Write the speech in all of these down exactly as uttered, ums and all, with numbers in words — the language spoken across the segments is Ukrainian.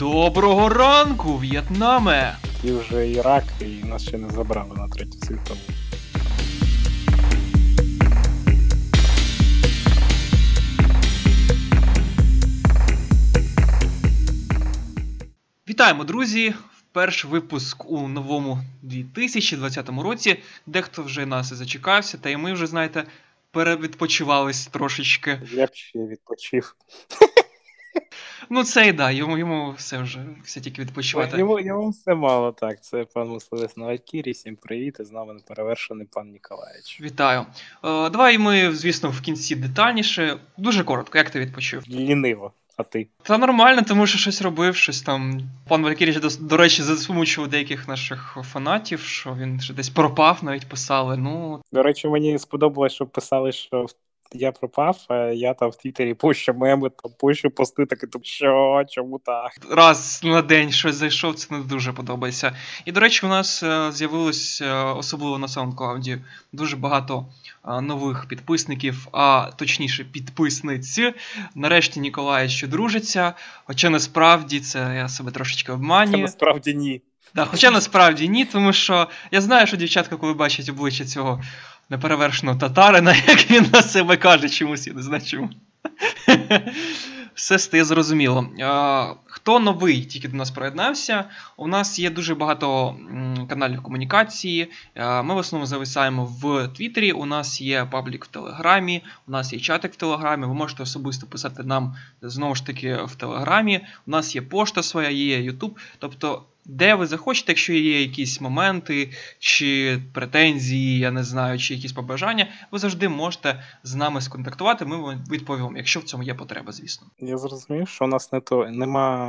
Доброго ранку, В'єтнаме! І вже Ірак, і нас ще не забрали на третій світовій. Вітаємо, друзі! Перший випуск у новому дві тисячі двадцятому році. Дехто вже нас і зачекався, та й ми вже, знаєте, перевідпочивались трошечки. Я б ще відпочив. Ну це і да, йому, йому все вже, все тільки відпочивати. Йому, йому все мало, так. Це пан Мисловець на Валькірі, всім привіт, і з нами неперевершений пан Ніколаєвич. Вітаю. Е, давай ми, звісно, в кінці детальніше. Дуже коротко, як ти відпочив? Ліниво. А ти? Та нормально, тому що щось робив, щось там. Пан Валькіріч, до, до речі, засмучував деяких наших фанатів, що він десь пропав, навіть писали, ну... До речі, мені сподобалось, що писали, що я пропав, а я там в Твіттері пущу меми, там пущу пости, так і там, що, чому так? Раз на день щось зайшов, це не дуже подобається. І, до речі, у нас з'явилось, особливо на SoundCloud, дуже багато нових підписників, а точніше підписниць. Нарешті Ніколай ще дружиться, хоча насправді це я себе трошечки обманюю. Це насправді ні. Да, хоча насправді ні, тому що я знаю, що дівчатка, коли бачить обличчя цього неперевершеного татарина, як він на себе каже чомусь, я не знаю чому. Все стає зрозуміло. Хто новий тільки до нас приєднався, у нас є дуже багато каналів комунікації, ми в основному зависаємо в Твіттері, у нас є паблік в Телеграмі, у нас є чатик в Телеграмі, ви можете особисто писати нам, знову ж таки, в Телеграмі, у нас є пошта своя, є Ютуб, тобто де ви захочете, якщо є якісь моменти, чи претензії, я не знаю, чи якісь побажання, ви завжди можете з нами сконтактувати, ми відповімо, якщо в цьому є потреба, звісно. Я зрозумів, що у нас не то, нема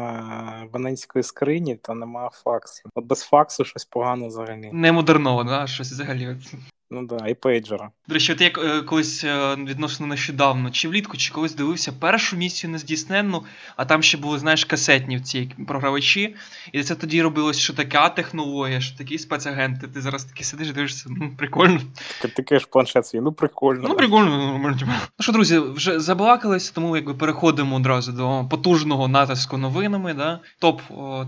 бананської скрині та нема факсу. От без факсу щось погано взагалі. Не модерновано, да? Щось взагалі. Ну да, і пейджера. До речі, ти як колись відносно нещодавно, чи влітку, чи колись дивився першу місію нездійсненну, а там ще були, знаєш, касетні в ці програвачі, і це тоді робилось, що така технологія, що такі спецагенти, ти зараз таки сидиш і дивишся, ну прикольно. Так ти кажеш планшет свій, ну прикольно. Ну прикольно, ну що, друзі, вже забалакалися, тому якби переходимо одразу до потужного натиску новинами, да? Топ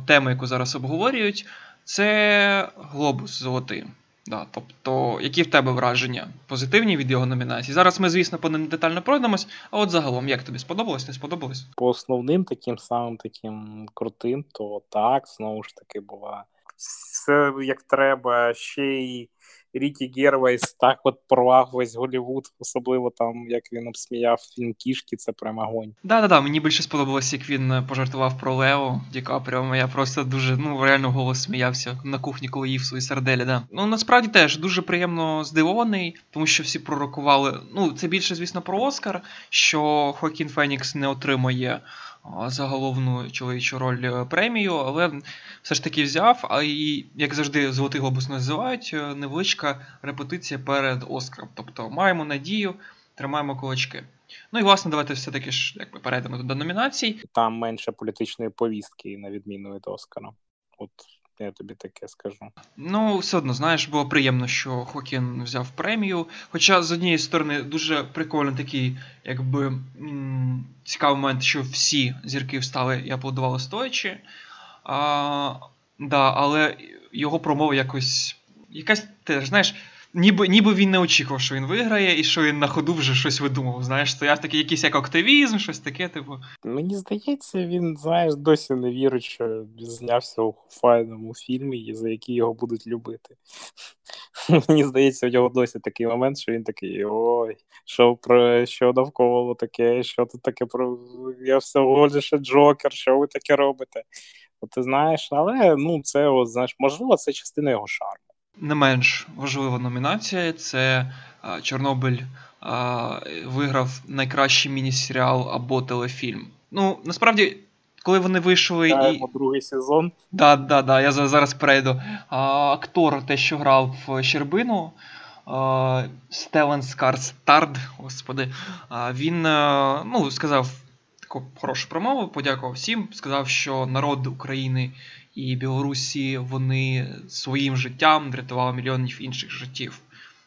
теми, яку зараз обговорюють, це «Глобус золотий». Да, тобто, які в тебе враження позитивні від його номінації? Зараз ми, звісно, по ним детально пройдемось, а от загалом, як тобі сподобалось, не сподобалось? По основним таким самим таким крутим, то так, знову ж таки, була. Все як треба, ще й Рікі Гервейс так от порвав весь Голлівуд, особливо там, як він обсміяв фільм «Кішки», це прям огонь. Да-да-да, мені більше сподобалось, як він пожартував про Лео Ді Капріо, я просто дуже, ну, реально голос сміявся на кухні, коли їв свої сарделі, да. Ну, насправді теж дуже приємно здивований, тому що всі пророкували, ну, це більше, звісно, про Оскар, що Хокін Фенікс не отримає за головну чоловічу роль премію, але все ж таки взяв, а і, як завжди, «Золотий глобус» називають, невеличка репетиція перед Оскаром. Тобто, маємо надію, тримаємо кулачки. Ну і, власне, давайте все-таки ж, якби, перейдемо до номінацій. Там менше політичної повістки, на відміну від Оскара. От я тобі таке скажу. Ну, все одно, знаєш, було приємно, що Хокін взяв премію. Хоча, з однієї сторони, дуже прикольний такий, якби, цікавий момент, що всі зірки встали і аплодували стоячи. А, да, але його промова якось, якась, ти знаєш, ніби, ніби він не очікував, що він виграє, і що він на ходу вже щось видумав, знаєш, стояв такий якийсь як активізм, щось таке, типу. Мені здається, він, знаєш, досі не вірить, що знявся у файному фільмі, за який його будуть любити. Мені здається, у нього досі такий момент, що він такий, ой, що, про, що навколо таке, що тут таке, про я всього лише Джокер, що ви таке робите? Ти знаєш, але, ну, це, от, знаєш, можливо, це частина його шарму. Не менш важлива номінація – це «Чорнобиль» виграв найкращий міні-серіал або телефільм. Ну, насправді, коли вони вийшли да, і... другий сезон. Так, да, да, да, я зараз перейду. Актор, те, що грав в Щербину, Стелен Скарстард, господи, він, ну, сказав хорошу промову, подякував всім, сказав, що народ України і Білорусі, вони своїм життям врятували мільйонів інших життів.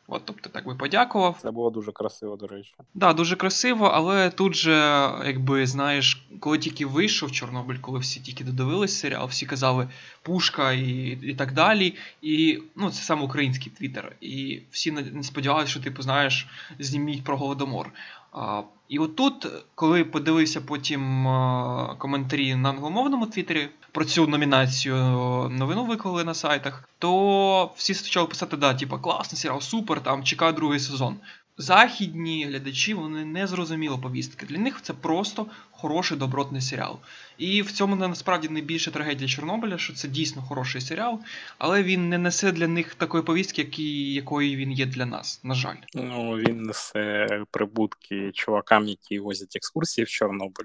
От, тобто, так би подякував. Це було дуже красиво, до речі. Так, да, дуже красиво, але тут же, якби, знаєш, коли тільки вийшов Чорнобиль, коли всі тільки додивились серіал, всі казали пушка і, і так далі. І, ну, це саме український твіттер. І всі не сподівалися, що, типу, знаєш, зніміть про Голодомор. А, і отут, коли подивився потім а, коментарі на англомовному твіттері, про цю номінацію новину виклали на сайтах, то всі почали писати, да, типу, класний серіал, супер, там, чекаю другий сезон. Західні глядачі, вони не зрозуміли повістки. Для них це просто хороший, добротний серіал. І в цьому, насправді, найбільша трагедія Чорнобиля, що це дійсно хороший серіал, але він не несе для них такої повістки, який, якою він є для нас, на жаль. Ну, він несе прибутки чувакам, які возять екскурсії в Чорнобиль.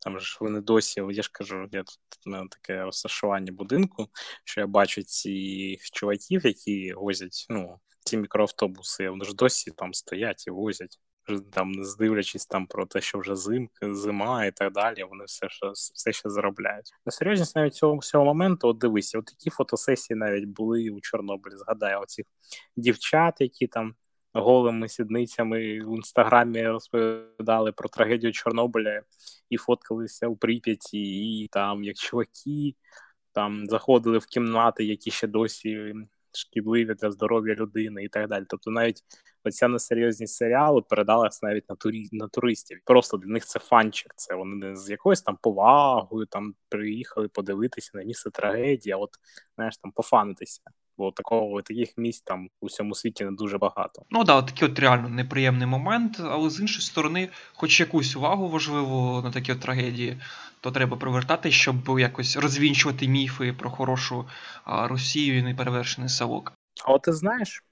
Там ж вони досі, я ж кажу, я тут на таке розташування будинку, що я бачу цих чуваків, які возять, ну, ці мікроавтобуси, вони ж досі там стоять і возять. Там, не здивлячись там про те, що вже зим, зима і так далі, вони все ще, все ще заробляють. На серйозність навіть цього, цього моменту, от дивися, от такі фотосесії навіть були у Чорнобилі, згадаю, оцих дівчат, які там голими сідницями в інстаграмі розповідали про трагедію Чорнобиля і фоткалися у Прип'яті, і там, як чуваки, там заходили в кімнати, які ще досі шкідливі для здоров'я людини і так далі. Тобто навіть оця несерйозність серіалу передалась навіть на, турі... на туристів. Просто для них це фанчик. Це вони не з якоюсь там повагою там приїхали подивитися на місце трагедії, а от, знаєш, там пофанитися. Бо такого, таких місць там у всьому світі не дуже багато. Ну да, такий от реально неприємний момент, але з іншої сторони, хоч якусь увагу важливу на такі от трагедії, то треба привертати, щоб якось розвінчувати міфи про хорошу а, Росію і неперевершений Савок. А от ти знаєш,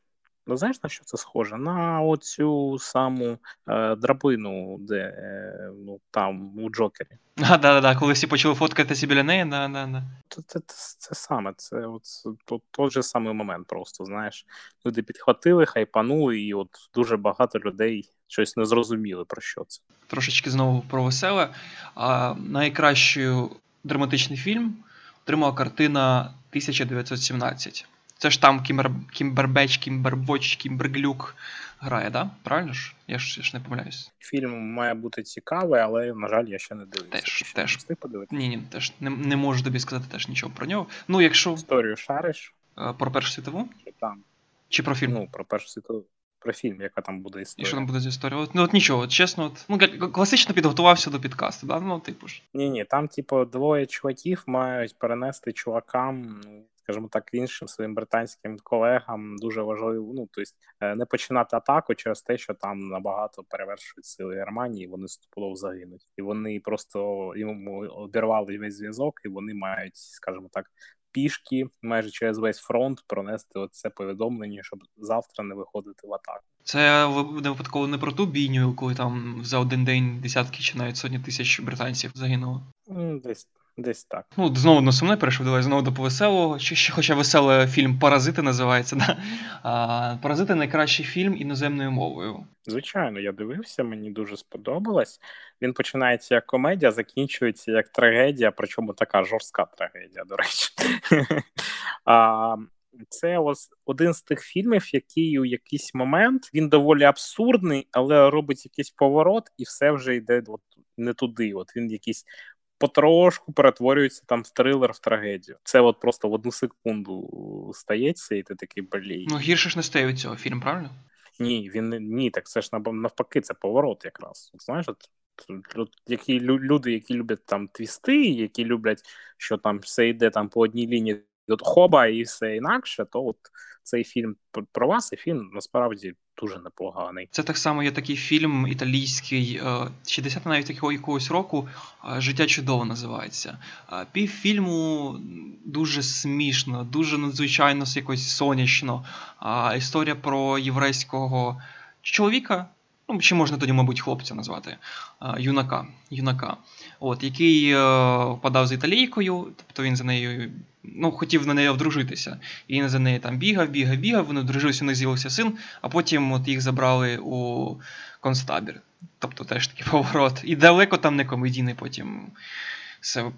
ну знаєш на що це схоже? На оцю саму е, драбину, де е, ну, там у Джокері. А, да-да-да, коли всі почали фоткатися біля неї, на-на-на. Це, це, це саме, це от, от, той же самий момент просто, знаєш. Люди підхватили, хайпанули, і от дуже багато людей щось не зрозуміли, про що це. Трошечки знову про веселе. А, найкращий драматичний фільм отримала картина тисяча дев'ятсот сімнадцять. Це ж там Кімбер... Кімбербеч, Кімбервоч, Кімберглюк грає, да? Правильно ж? Я ж, я ж не помиляюсь. Фільм має бути цікавий, але, на жаль, я ще не дивився. Теж, ще теж. Ні, ні, теж не, не можу тобі сказати теж нічого про нього. Ну, якщо... Історію шариш? Про Першу світову? Чи там? Чи про фільм? Ну, про Першу світову. Про фільм, яка там буде історія. І що там буде з історією? Ну, от нічого, от, чесно, от, ну, класично підготувався до підкасту, да? Ну, типу ж. Ні-ні, там, типу, двоє чуваків мають перенести чувакам, скажімо так, іншим своїм британським колегам дуже важливо, ну, тобто, не починати атаку через те, що там набагато перевершують сили Германії, і вони стопудово загинуть. І вони просто йому обірвали весь зв'язок, і вони мають, скажімо так, пішки майже через весь фронт пронести оце повідомлення, щоб завтра не виходити в атаку. Це не випадково не про ту бійню, коли там за один день десятки чи навіть сотні тисяч британців загинуло? Десь. Десь так. Ну, знову на сумне перейшов, давай знову до повеселого. Чи ще, хоча веселий фільм «Паразити» називається, да? А, «Паразити» – найкращий фільм іноземною мовою. Звичайно, я дивився, мені дуже сподобалось. Він починається як комедія, закінчується як трагедія, причому така жорстка трагедія, до речі. Це ось один з тих фільмів, який у якийсь момент, він доволі абсурдний, але робить якийсь поворот, і все вже йде от не туди. От він якийсь потрошку перетворюється там в трилер, в трагедію. Це от просто в одну секунду стається, і ти такий, блін. Ну, гірше ж не стає від цього фільм, правильно? Ні, він ні, так це ж навпаки, це поворот якраз. Знаєш, от, от, які люди, які люблять там твісти, які люблять, що там все йде там по одній лінії до хоба і все інакше, то от цей фільм про вас, і фільм насправді дуже непоганий. Це так само є такий фільм італійський, шістдесятого навіть такого якогось року, «Життя чудово» називається. Пів фільму дуже смішно, дуже надзвичайно якось сонячно. Історія про єврейського чоловіка, ну, чи можна тоді, мабуть, хлопця назвати, юнака, юнака. От, який подав з італійкою, тобто він за нею, ну, хотів на неї одружитися. І він за нею там бігав, бігав, бігав, вони одружилися, у них з'явився син, а потім от їх забрали у концтабір. Тобто теж такий поворот. І далеко там не комедійний потім все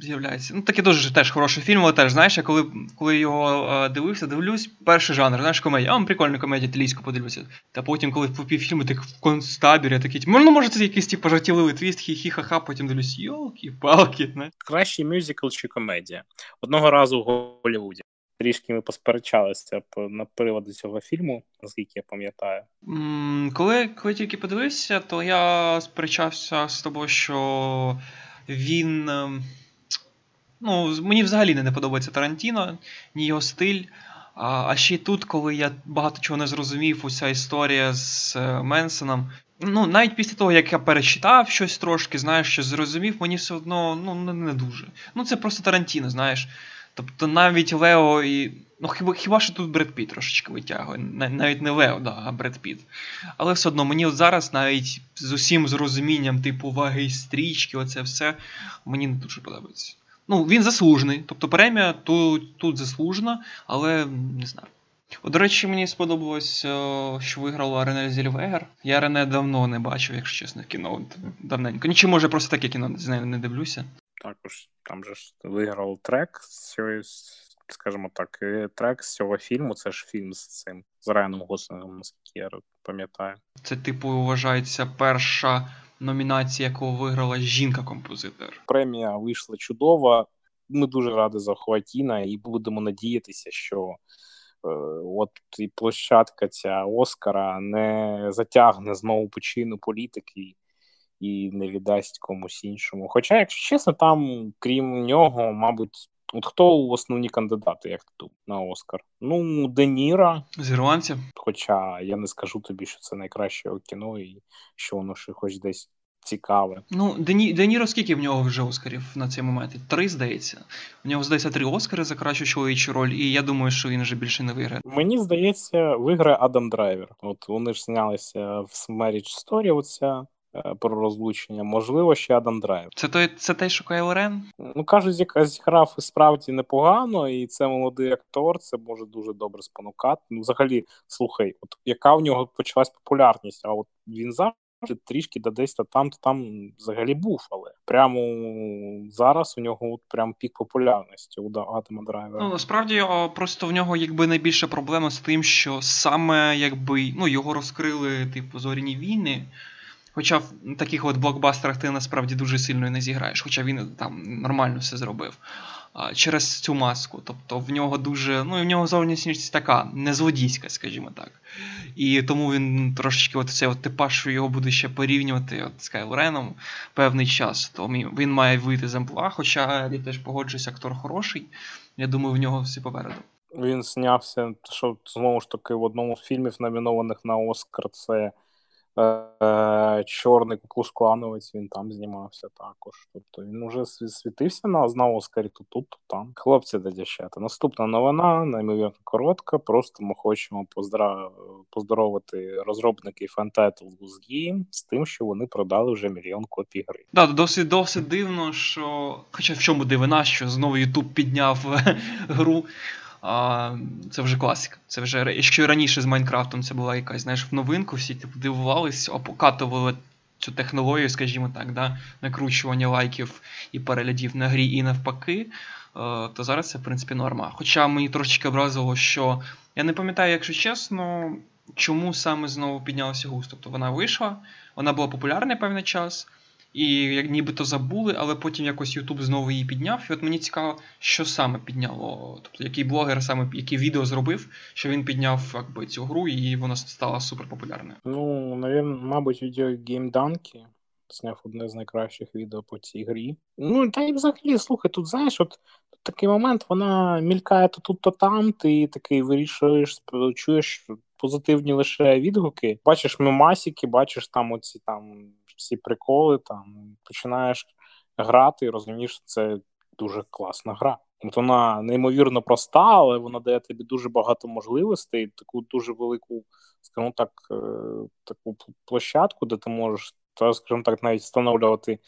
з'являється. Ну, такий дуже теж хороший фільм, але теж, знаєш, я коли, коли його е, дивився, дивлюсь, перший жанр, знаєш, комедія. А, прикольна комедія, італійську подивлюся. Та потім, коли в півфільму, так в концтабір, я такий, ну, може, це якийсь, типу, жартівливий твіст, хі-хі-ха-ха, потім дивлюсь, йолки-палки, не? Кращий мюзикл чи комедія? Одного разу в Голлівуді. Трішки ми посперечалися на приводу цього фільму, наскільки я пам'ятаю. Mm, коли, коли тільки подивився, то я сперечався з тобою, що він... Ну, мені взагалі не подобається Тарантіно, ні його стиль. А ще й тут, коли я багато чого не зрозумів, уся історія з Менсоном. Ну, навіть після того, як я перечитав щось трошки, знаєш, щось зрозумів, мені все одно, ну, не дуже. Ну, це просто Тарантіно, знаєш. Тобто навіть Лео і... Ну, хіба, хіба що тут Бред Піт трошечки витягує. Навіть не Лео, да, а Бред Піт. Але все одно, мені от зараз навіть з усім зрозумінням, типу, ваги стрічки, оце все, мені не дуже подобається. Ну, він заслужений. Тобто премія тут, тут заслужена, але не знаю. О, до речі, мені сподобалось, що виграла Арене Зільвегер. Я Арене давно не бачив, якщо чесно, кіно. Давненько. Нічого, може, просто таке кіно з нею не дивлюся. Також там же ж виграв трек з цього, скажімо так, трек з цього фільму, це ж фільм з цим, з Райаном Госнегом, наскільки я пам'ятаю. Це, типу, вважається перша номінація, яку виграла жінка-композитор. Премія вийшла чудова, ми дуже раді за Хоакіна і будемо надіятися, що е, от і площадка ця Оскара не затягне знову пучину політики і не віддасть комусь іншому. Хоча, якщо чесно, там, крім нього, мабуть, от хто основні кандидати, як ти думаєш, на Оскар? Ну, Де Ніро. З ірландців. Хоча я не скажу тобі, що це найкраще кіно і що воно ще хоч десь цікаве. Ну, Де Ні... Де Ніро, скільки в нього вже Оскарів на цей момент? Три, здається. В нього, здається, три Оскари за кращу чоловічу роль, і я думаю, що він вже більше не виграє. Мені здається, виграє Адам Драйвер. От вони ж знялися в Marriage Story, оця про розлучення. Можливо, ще Адам Драйвер. Це той, це той, що Кайл Рен? Ну, кажуть, яка зіграв справді непогано, і це молодий актор, це може дуже добре спонукати. Ну, взагалі, слухай, от яка в нього почалась популярність, а от він завжди трішки да десь-то там-то там взагалі був, але прямо зараз у нього от прям пік популярності у Адама Драйвера. Ну, насправді, просто в нього, якби, найбільша проблема з тим, що саме, якби, ну, його розкрили, типу, Зоряні Війни. Хоча в таких от блокбастерах ти насправді дуже сильно не зіграєш, хоча він там нормально все зробив. Через цю маску, тобто в нього дуже, ну, в нього зовнішність така, не злодійська, скажімо так. І тому він трошечки от цей от типаж, що його буде ще порівнювати от з Кайл Реном певний час, то він має вийти з амплуа, хоча я теж погоджуюсь, актор хороший, я думаю, в нього все попереду. Він знявся, що знову ж таки в одному з фільмів, номінованих на Оскар, це Чорний куклус-клановець, він там знімався також. Тобто він уже світився на, на Оскарі, то тут, то там. Хлопці та дівчата, наступна новина, неймовірно коротка, просто ми хочемо поздра... поздоровити розробників Front Title Games з тим, що вони продали вже мільйон копій гри. Так, да, досить, досить дивно, що... Хоча в чому дивина, що знову YouTube підняв гру. А, це вже класика. Це вже, якщо раніше з Майнкрафтом це була якась, знаєш, в новинку, всі типу дивувались, опокатували цю технологію, скажімо так, да, накручування лайків і переглядів на грі і навпаки, а, то зараз це, в принципі, норма. Хоча мені трошечки образило, що я не пам'ятаю, якщо чесно, чому саме знову піднялася густ. Тобто вона вийшла, вона була популярна певний час, і як нібито забули, але потім якось YouTube знову її підняв. І от мені цікаво, що саме підняло. Тобто, який блогер саме, яке відео зробив, що він підняв якби цю гру, і вона стала суперпопулярною. Ну, навіть, мабуть, відео GameDunkey зняв одне з найкращих відео по цій грі. Ну, та й взагалі, слухай, тут, знаєш, от тут такий момент, вона мількає то тут, то там, ти такий вирішуєш, чуєш позитивні лише відгуки. Бачиш мемасіки, бачиш там оці там всі приколи, там, починаєш грати і розумієш, що це дуже класна гра. От вона неймовірно проста, але вона дає тобі дуже багато можливостей, таку дуже велику, скажімо так, таку площадку, де ти можеш, то, скажімо так, навіть встановлювати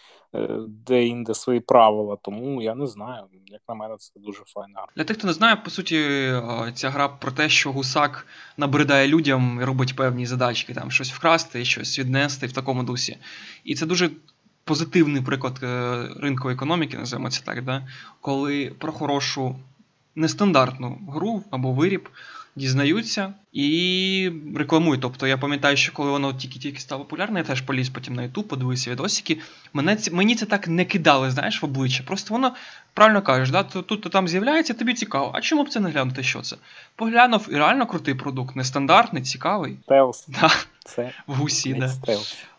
де-інде свої правила, тому я не знаю, як на мене це дуже файна. Для тих, хто не знає, по суті, ця гра про те, що гусак набридає людям і робить певні задачки, там щось вкрасти, щось віднести в такому дусі. І це дуже позитивний приклад ринкової економіки, називаємо це так, да? Коли про хорошу нестандартну гру або виріб дізнаються і рекламують. Тобто я пам'ятаю, що коли воно тільки-тільки стало популярне, я теж поліз потім на YouTube, подивився відосики. Мене ці, мені це так не кидали, знаєш, в обличчя. Просто воно, правильно кажеш, да, тут-то там з'являється, тобі цікаво. А чому б це не глянути, що це? Поглянув, і реально крутий продукт, нестандартний, цікавий. Стелс. Да. Це в гусі, да.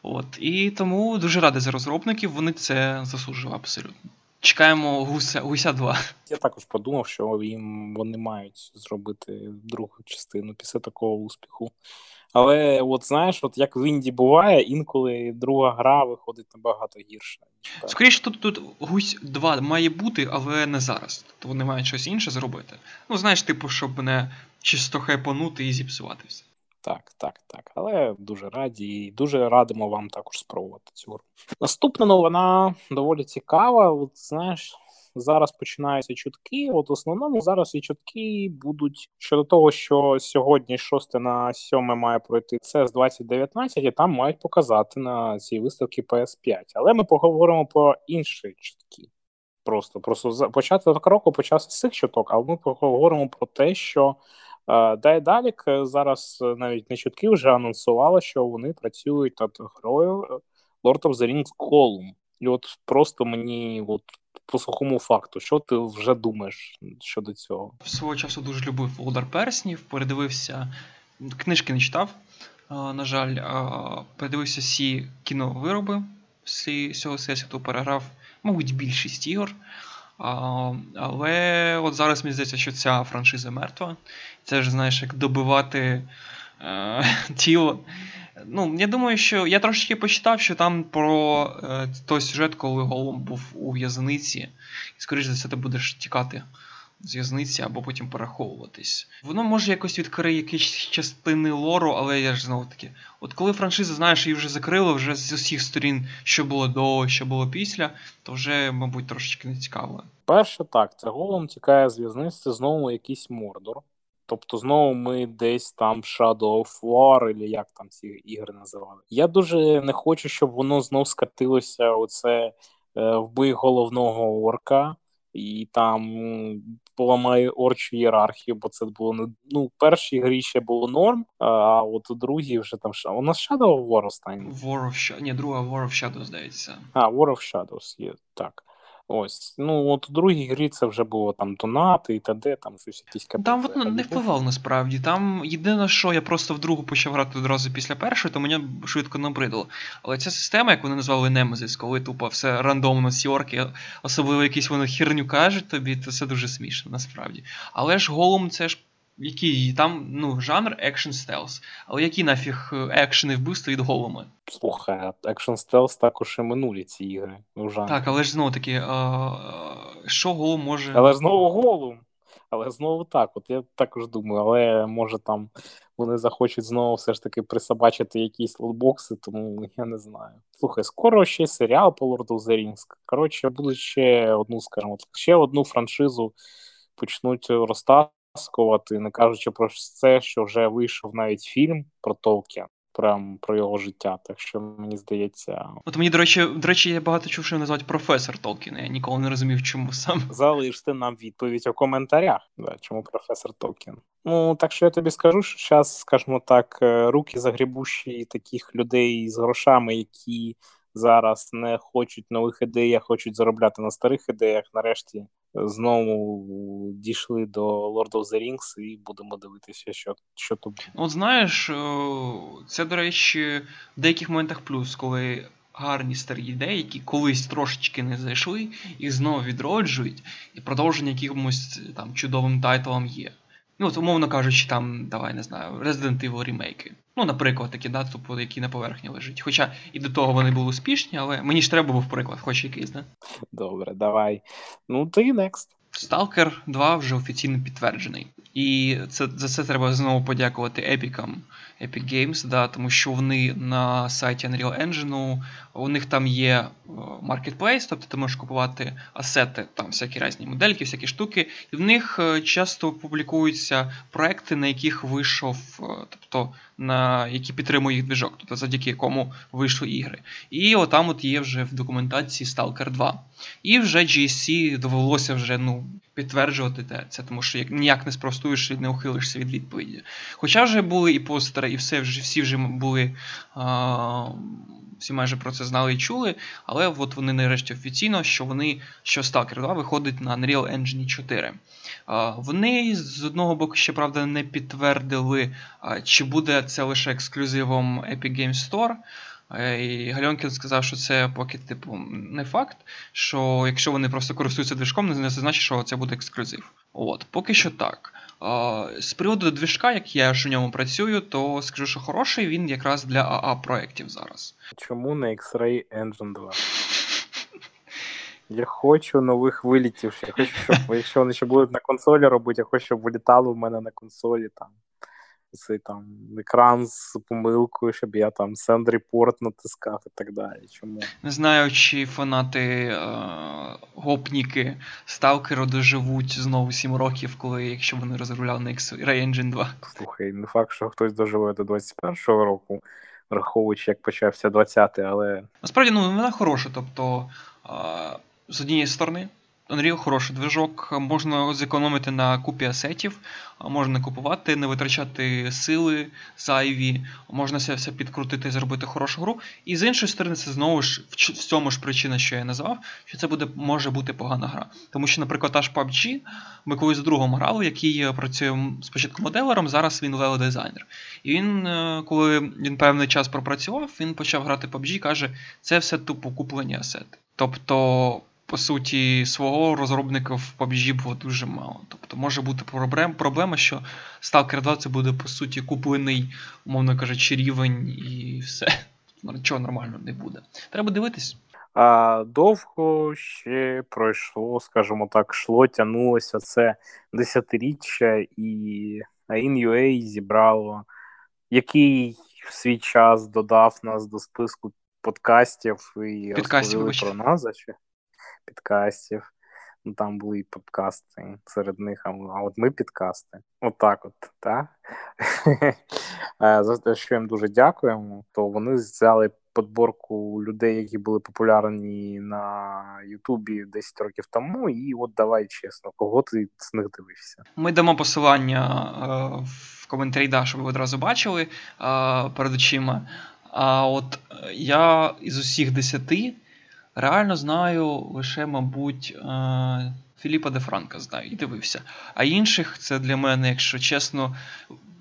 От. І тому дуже радий за розробників, вони це заслужили абсолютно. Чекаємо гуся, гуся два. Я також подумав, що їм вони мають зробити другу частину після такого успіху. Але от знаєш, от як в інді буває, інколи друга гра виходить набагато гірше. Скоріше, тут, тут гусь два має бути, але не зараз. Тобто вони мають щось інше зробити. Ну, знаєш, типу, щоб не чисто хайпанути і зіпсувати все. Так, так, так. Але дуже раді і дуже радимо вам також спробувати цю гру. Наступна новина доволі цікава. От, знаєш, зараз починаються чутки. От в основному зараз і чутки будуть щодо того, що сьогодні шосте на сьоме має пройти сі ес двадцять дев'ятнадцять, і там мають показати на цій виставці пі ес п'ять. Але ми поговоримо про інші чутки. Просто, просто за початок року почався з цих чуток, але ми поговоримо про те, що Дедалік зараз навіть не чутки вже анонсувала, що вони працюють над грою Lord of the Rings Gollum. І от просто мені от, по сухому факту, що ти вже думаєш щодо цього? Свого часу дуже любив Володар Перснів, передивився, книжки не читав, на жаль, передивився всі кіновироби з цього сесію, переграв, мабуть, більшість ігор. А, але от зараз мені здається, що ця франшиза мертва. Це ж, знаєш, як добивати е, тіло. Ну, я думаю, що я трошечки почитав, що там про е, той сюжет, коли Голлум був у в'язниці. І, скоріш за все, ти будеш тікати з в'язниці або потім переховуватись. Воно може якось відкриє якісь частини лору, але я ж знову таки, от коли франшиза, знаєш, її вже закрили, вже з усіх сторін, що було до, що було після, то вже, мабуть, трошечки не цікаво. Перше так, це Голлум тікає з в'язниці, знову якийсь Мордор. Тобто знову ми десь там Shadow of War, або як там ці ігри називали. Я дуже не хочу, щоб воно знов скатилося оце вбий головного орка, і там поламає орчу ієрархію, бо це було не ну, в першій грі ще було норм, а от у другій вже там у нас Shadow of War останній. War of Shadows, ні, друга War of Shadows, здається. А, War of Shadows є, так. Ось, ну от у другій грі це вже було там донати і т.д., там щось якісь капітали. Там воно не впливало насправді, там єдине, що я просто в другу почав грати одразу після першої, то мені швидко набридло. Але ця система, як вони назвали Немезис, коли тупо все рандомно ці орки, особливо якісь вони херню кажуть тобі, то це дуже смішно насправді. Але ж Голлум це ж який там, ну, жанр екшн-стелс. Але які нафіг екшени вбивства від Голлума? Слухай, екшн-стелс також і минулі ці ігри. Так, але ж знову таки, що Голлум може... Але ж знову Голлум. Але знову так, от я також думаю, але може там вони захочуть знову все ж таки присобачити якісь лотбокси, тому я не знаю. Слухай, скоро ще серіал по Lord of the Rings. Коротше, буде ще одну, скажімо, ще одну франшизу почнуть розтати. Не кажучи про це, що вже вийшов навіть фільм про Толкіна, прям про його життя, так що мені здається... От мені, до речі, до речі, я багато чув, що його називають професор Толкіна, я ніколи не розумів, чому сам. Залиште нам відповідь у коментарях, да, чому професор Толкін. Ну, так що я тобі скажу, що зараз, скажімо так, руки загрібущі таких людей з грошами, які зараз не хочуть нових ідей, а хочуть заробляти на старих ідеях, нарешті знову дійшли до Lord of the Rings і будемо дивитися, що, що тут. От знаєш, це, до речі, в деяких моментах плюс, коли гарні старі ідеї, які колись трошечки не зайшли, їх знову відроджують, і продовження якимось там чудовим тайтлом є. Ну, от, умовно кажучи, там, давай, не знаю, Resident Evil ремейки. Ну, наприклад, такі, да, тобто, які на поверхні лежать. Хоча і до того вони були успішні, але мені ж треба був приклад, хоч якийсь, да? Добре, давай. Ну, ти next. Сталкер два вже офіційно підтверджений. І це, за це треба знову подякувати Епікам, Epic Games, да, тому що вони на сайті Unreal Engine, у них там є marketplace, тобто ти можеш купувати асети, там всякі різні модельки, всякі штуки, і в них часто публікуються проекти, на яких вийшов, тобто, на які підтримує їх движок, тобто завдяки якому вийшли ігри. І отам от є вже в документації Сталкер два. І вже джі ес сі довелося вже, ну, підтверджувати це, тому що ніяк не спростуєш і не ухилишся від відповіді. Хоча вже були і постери, і все, всі вже були, а, всі майже про це знали і чули, але от вони нарешті офіційно, що вони, що Сталкер два виходить на Unreal Engine чотири. А, вони, з одного боку, ще правда, не підтвердили, а, чи буде це лише ексклюзивом Epic Games Store. І Гальонкін сказав, що це поки типу не факт, що якщо вони просто користуються движком, не значить, що це буде ексклюзив. От, поки що так. З приводу движка, як я ж у ньому працюю, то скажу, що хороший він якраз для АА-проєктів зараз. Чому не X-Ray Engine два? Я хочу нових вилітів. Я хочу, щоб, якщо вони ще будуть на консолі робити, я хочу, щоб вилітало в мене на консолі там. Цей там екран з помилкою, щоб я там send report натискав і так далі. Чому? Не знаю, чи фанати е- гопніки Сталкеру доживуть знову сім років, коли, якщо вони розробляли на X-Ray Engine два. Слухай, не факт, що хтось доживе до двадцять першого року, враховуючи, як почався двадцятий, але... Насправді, ну, вона хороша, тобто, е- з однієї сторони, Unreal хороший движок, можна зекономити на купі асетів, можна купувати, не витрачати сили зайві, можна все підкрутити і зробити хорошу гру. І з іншої сторони, це знову ж в цьому ж причина, що я назвав, що це буде, може бути погана гра. Тому що, наприклад, аж паб джі ми колись з другом грали, який працює спочатку моделером, зараз він лео-дизайнер. І він, коли він певний час пропрацював, він почав грати паб джі і каже, це все тупо куплені асети. Тобто... По суті, свого розробника в паб джі було дуже мало. Тобто може бути проблема, що Сталкер два це буде, по суті, куплений, умовно кажучи, рівень і все. Чого нормально не буде. Треба дивитись. А довго ще пройшло, скажімо так, шло, тягнулося це десятиріччя, і ей ен ю ей зібрало, який в свій час додав нас до списку подкастів і Підкастів, розповіли про нас. Чи? Підкастів, ну там були і подкасти серед них, а от ми підкасти. Отак от, так? За те, що їм дуже дякуємо, то вони взяли підборку людей, які були популярні на Ютубі десять років тому, і от давай чесно, кого ти з них дивився? Ми дамо посилання в коментарі, да, щоб ви одразу бачили перед очима. А от я із усіх десяти реально знаю лише, мабуть, Філіпа де Франка знаю і дивився. А інших, це для мене, якщо чесно,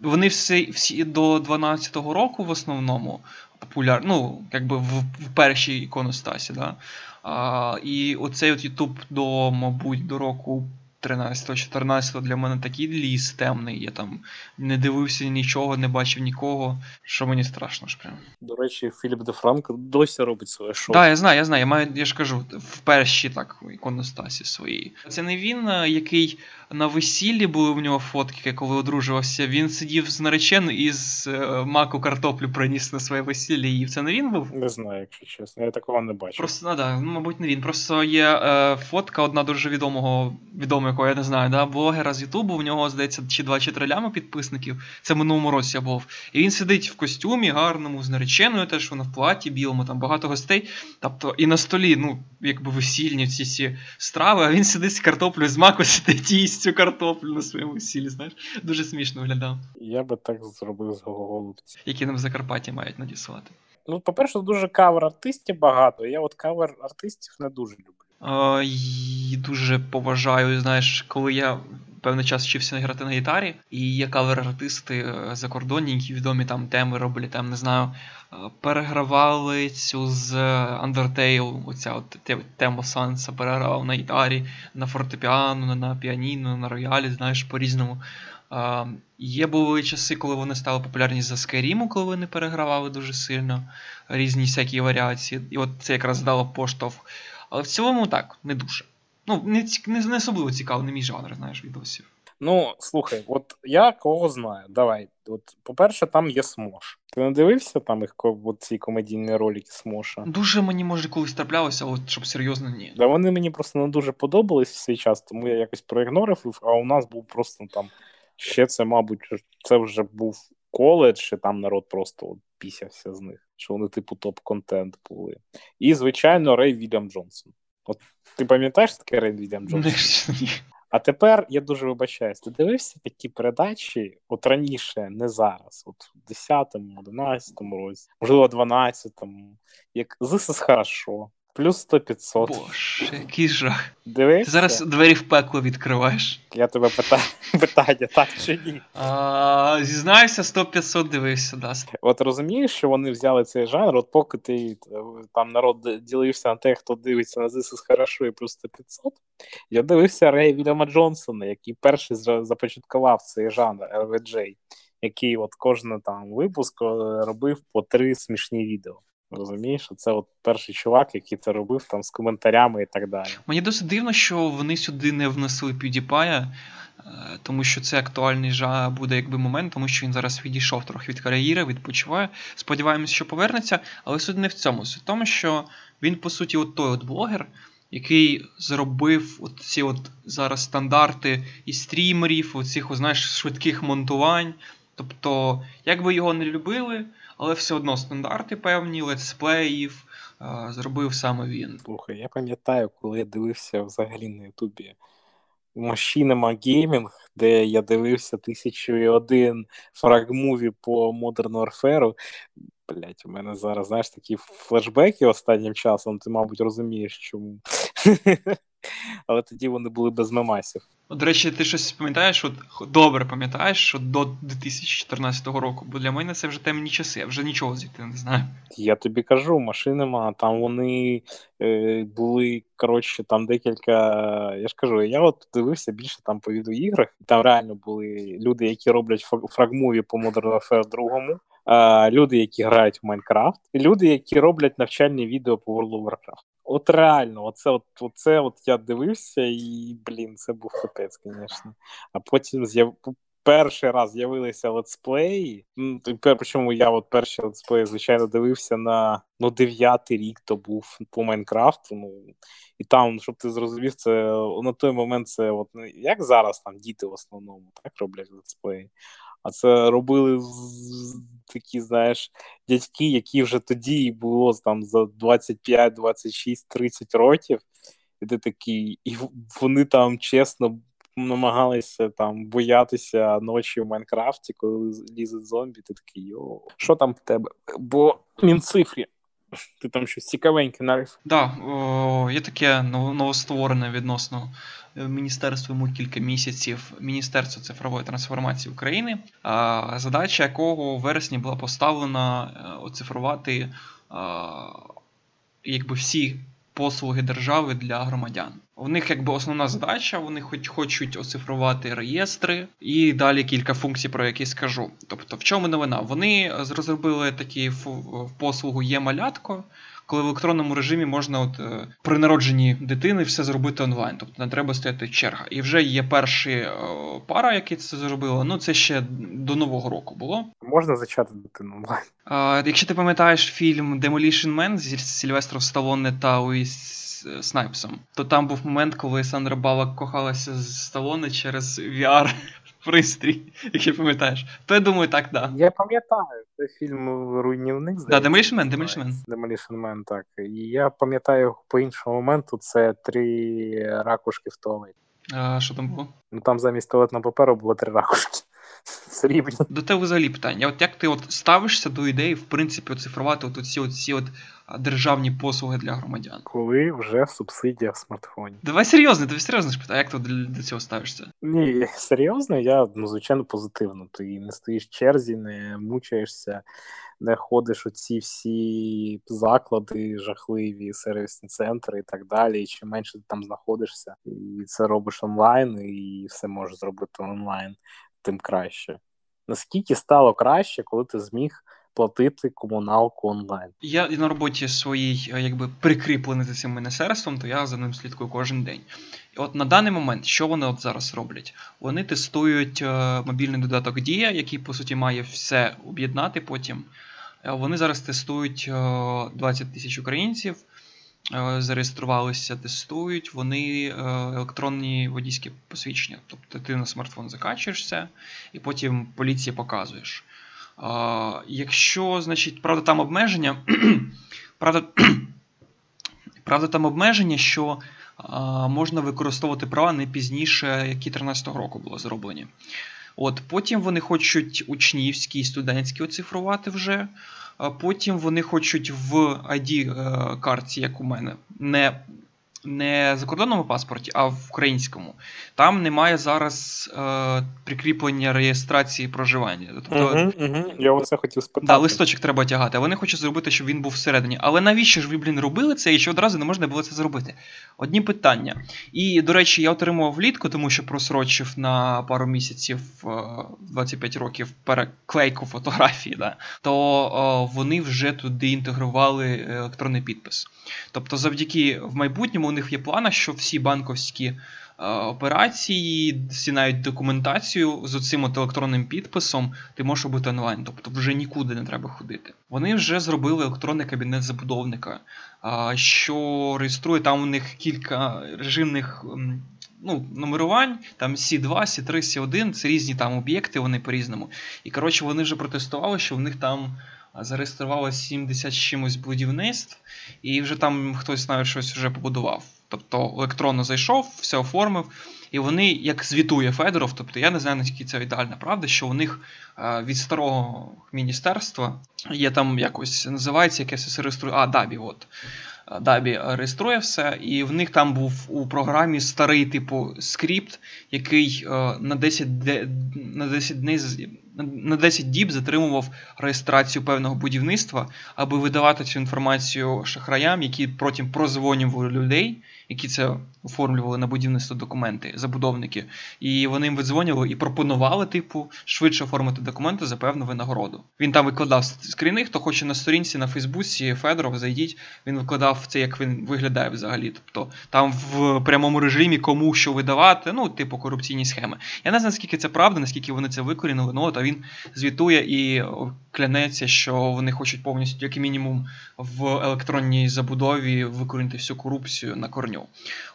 вони всі, всі до дванадцятого року в основному популярні, ну, якби в, в першій іконостасі, да? А, і оцей от YouTube до, мабуть, до року тринадцятого-чотирнадцятого для мене такий ліс темний. Я там не дивився нічого, не бачив нікого, що мені страшно ж прямо. До речі, Філіп де Франко досі робить своє шоу. Так, да, я знаю, я знаю. Я маю, я ж кажу, в першій так іконостасі своїй. Це не він, який на весіллі були в нього фотки, коли одружувався. Він сидів з нареченою і з маку картоплю приніс на своє весілля. І це не він був? Не знаю, якщо чесно. Я такого не бачив. Просто, ну, да, мабуть, не він. Просто є е, фотка одна дуже відомого, відомого якого я не знаю, да, блогера з Ютубу, в нього, здається, чи два, чи три лями підписників, це в минулому році я був. І він сидить в костюмі гарному, з нареченою теж, вона в платі білому, там багато гостей, тобто і на столі, ну, якби весільні ці всі страви, а він сидить з картоплею, з маку сидить і їсть цю картоплю на своєму весіллі, знаєш, дуже смішно виглядав. Я би так зробив з голубці. Які нам в Закарпатті мають надіслати. Ну, по-перше, дуже кавер-артистів багато, я от кавер-артистів не дуже люблю. Її дуже поважаю, знаєш, коли я певний час вчився грати на гітарі, і є кавер-артисти закордонні, які відомі там теми роблять, там, не знаю, перегравали цю з Undertale, оця от тема Санса перегравав на гітарі, на фортепіано, на піаніно, на роялі, знаєш, по-різному. Є були часи, коли вони стали популярні за Skyrim, коли вони перегравали дуже сильно, різні всякі варіації, і от це якраз дало поштовх. Але в цілому так, не дуже. Ну, не, не особливо цікавий, не мій жанр, знаєш, відосів. Ну, слухай, от я кого знаю, давай. От, по-перше, там є Смош. Ти не дивився там їх ці комедійні ролики Смоша? Дуже мені, може, колись траплялося, але щоб серйозно, ні. Да, вони мені просто не дуже подобались в свій час, тому я якось проігнорив, а у нас був просто там, ще це, мабуть, це вже був коледж, і там народ просто от пісявся з них, що вони типу топ-контент були. І, звичайно, Рей Вільям Джонсон. От ти пам'ятаєш таке Рей Вільям Джонсон? Ні. А тепер, я дуже вибачаюсь, ти дивився такі передачі, от раніше, не зараз, от в десятому, одинадцятому році, можливо, дванадцятому, як «This is хорошо», плюс сто п'ятсот. Боже, який жах. Дивився? Ти зараз двері в пекло відкриваєш. Я тебе питаю, питання, так чи ні? А, зізнаюся, сто п'ятсот дивився, да. От розумієш, що вони взяли цей жанр, от поки ти, там народ ділився на те, хто дивиться на «This is хорошо» і плюс сто п'ятсот, я дивився Рей Вільяма Джонсона, який перший започаткував цей жанр ел ві джі, який от кожен там випуск робив по три смішні відео. Розумієш, це от перший чувак, який це робив там з коментарями і так далі. Мені досить дивно, що вони сюди не внесли PewDiePie, тому що це актуальний жа буде якби момент, тому що він зараз відійшов трохи від кар'єри, відпочиває. Сподіваємось, що повернеться, але суть не в цьому. Суть в тому, що він, по суті, от той от блогер, який зробив от ці от зараз стандарти і стрімерів, оцих, знаєш, швидких монтувань. Тобто, як би його не любили, але все одно стандарти певні, летсплеїв а, зробив саме він. Слухай, я пам'ятаю, коли я дивився взагалі на Ютубі Machinima Gaming, де я дивився тисячу один фрагмуві по Modern Warfare. Блять, у мене зараз, знаєш, такі флешбеки останнім часом, ти, мабуть, розумієш, чому. Але тоді вони були без мемасів. От, до речі, ти щось пам'ятаєш, от, добре пам'ятаєш, що до дві тисячі чотирнадцятого року, бо для мене це вже темні часи, я вже нічого звідти не знаю. Я тобі кажу, Machinima, там вони е, були, коротше, там декілька, я ж кажу, я от дивився більше там по відеоіграх, там реально були люди, які роблять фрагмуві по Modern Warfare другому, люди, які грають в Minecraft, люди, які роблять навчальні відео по World of Warcraft. От реально, оце от, оце от я дивився і, блін, це був капець, звісно. А потім з'яв... перший раз з'явилися летсплеї, ну, причому я от перші летсплеї, звичайно, дивився на, ну, дев'ятий рік то був по Майнкрафту, ну, і там, щоб ти зрозумів, це на той момент це, от, як зараз там діти в основному, так, роблять летсплеї. А це робили такі, знаєш, дядьки, які вже тоді було там за двадцять п'ять, двадцять шість, тридцять років. І ти такий, і вони там чесно намагалися там боятися ночі в Майнкрафті, коли лізуть зомбі, ти такий, йо, що там в тебе? Бо Мінцифри. Ти там щось цікавеньке нарив? Так, да, є таке новостворене відносно міністерству йому кілька місяців, Міністерство цифрової трансформації України, задача якого в вересні була поставлена оцифрувати якби всі послуги держави для громадян. У них якби основна задача, вони хоч хочуть оцифрувати реєстри і далі кілька функцій, про які скажу. Тобто, в чому новина? Вони розробили такі послугу «Є малятко», коли в електронному режимі можна от при народженні дитини все зробити онлайн, тобто не треба стояти черга. І вже є перші пара, які це зробила, ну це ще до Нового року було. Можна зачати дитину онлайн? А, якщо ти пам'ятаєш фільм Demolition Man зі Сільвестром Сталоне та Луїс Снайпсом, то там був момент, коли Сандра Баллок кохалася з Сталоне через ві ар пристрій, який пам'ятаєш. То я думаю, так, да. Я пам'ятаю, це фільм «Руйнівник», здається. Да, Demolition Man, Demolition Man. Demolition Man, так. І я пам'ятаю по іншому моменту, це три ракушки в туалеті. А що там було? Ну там замість туалетного паперу було три ракушки. Срібні. До тебе взагалі питання. От як ти от ставишся до ідеї, в принципі, оцифрувати от ці от ці от державні послуги для громадян? Коли вже субсидія в смартфоні? Давай серйозно, ти серйозно ж питаю, як ти до цього ставишся? Ні, серйозно, я, ну, звичайно, позитивно. Ти не стоїш в черзі, не мучаєшся, не ходиш у ці всі заклади, жахливі сервісні центри і так далі. І чим менше ти там знаходишся, і це робиш онлайн, і все можеш зробити онлайн, тим краще. Наскільки стало краще, коли ти зміг платити комуналку онлайн. Я і на роботі своїй, якби, прикріплений за цим міністерством, то я за ним слідкую кожен день. І от на даний момент, що вони от зараз роблять? Вони тестують е, мобільний додаток Дія, який, по суті, має все об'єднати потім. Е, вони зараз тестують е, двадцять тисяч українців, зареєструвалися, тестують, вони електронні водійські посвідчення. Тобто ти на смартфон закачуєшся і потім поліції показуєш. Якщо, значить, правда там обмеження, правда, правда там обмеження, що можна використовувати права не пізніше, які тринадцятого року було зроблені. От, потім вони хочуть учнівські і студентські оцифрувати вже. Потім вони хочуть в ай ді-картці, як у мене, не, не в закордонному паспорті, а в українському. Там немає зараз е, прикріплення реєстрації проживання. Тобто, угу, угу. Я оце хотів спитати. Так, да, листочок треба тягати, а вони хочуть зробити, щоб він був всередині. Але навіщо ж ви, блін, робили це, і що одразу не можна було це зробити? Одні питання. І, до речі, я отримував влітку, тому що просрочив на пару місяців двадцять п'ять років переклейку фотографії, да, то вони вже туди інтегрували електронний підпис. Тобто завдяки в майбутньому у них є плана, що всі банківські операції, всі навіть документацію з оцим от електронним підписом ти можеш робити онлайн, тобто вже нікуди не треба ходити. Вони вже зробили електронний кабінет забудовника, що реєструє, там у них кілька режимних, ну, номерувань, там сі два, сі три, сі один, це різні там об'єкти, вони по-різному. І, коротше, вони вже протестували, що в них там зареєструвало сімдесят з чимось будівництв, і вже там хтось навіть щось вже побудував. Тобто електронно зайшов, все оформив, і вони, як звітує Федоров, тобто я не знаю, наскільки це ідеальна правда, що у них від старого міністерства є там якось, називається, яке все реєструє, а, Дабі, от. Дабі реєструє все, і в них там був у програмі старий, типу, скрипт, який на десять, на десять, днів, на десять діб затримував реєстрацію певного будівництва, аби видавати цю інформацію шахраям, які потім прозвонювали людей, які це оформлювали на будівництво документи, забудовники. І вони їм видзвонювали і пропонували, типу, швидше оформити документи за певну винагороду. Він там викладав скріни, хто хоче на сторінці, на Фейсбуці, Федоров, зайдіть, він викладав це, як він виглядає взагалі. Тобто там в прямому режимі кому що видавати, ну, типу, корупційні схеми. Я не знаю, наскільки це правда, наскільки вони це викорінили, ну, та він звітує і клянеться, що вони хочуть повністю, як мінімум, в електронній забудові викорінити всю корупцію на корню.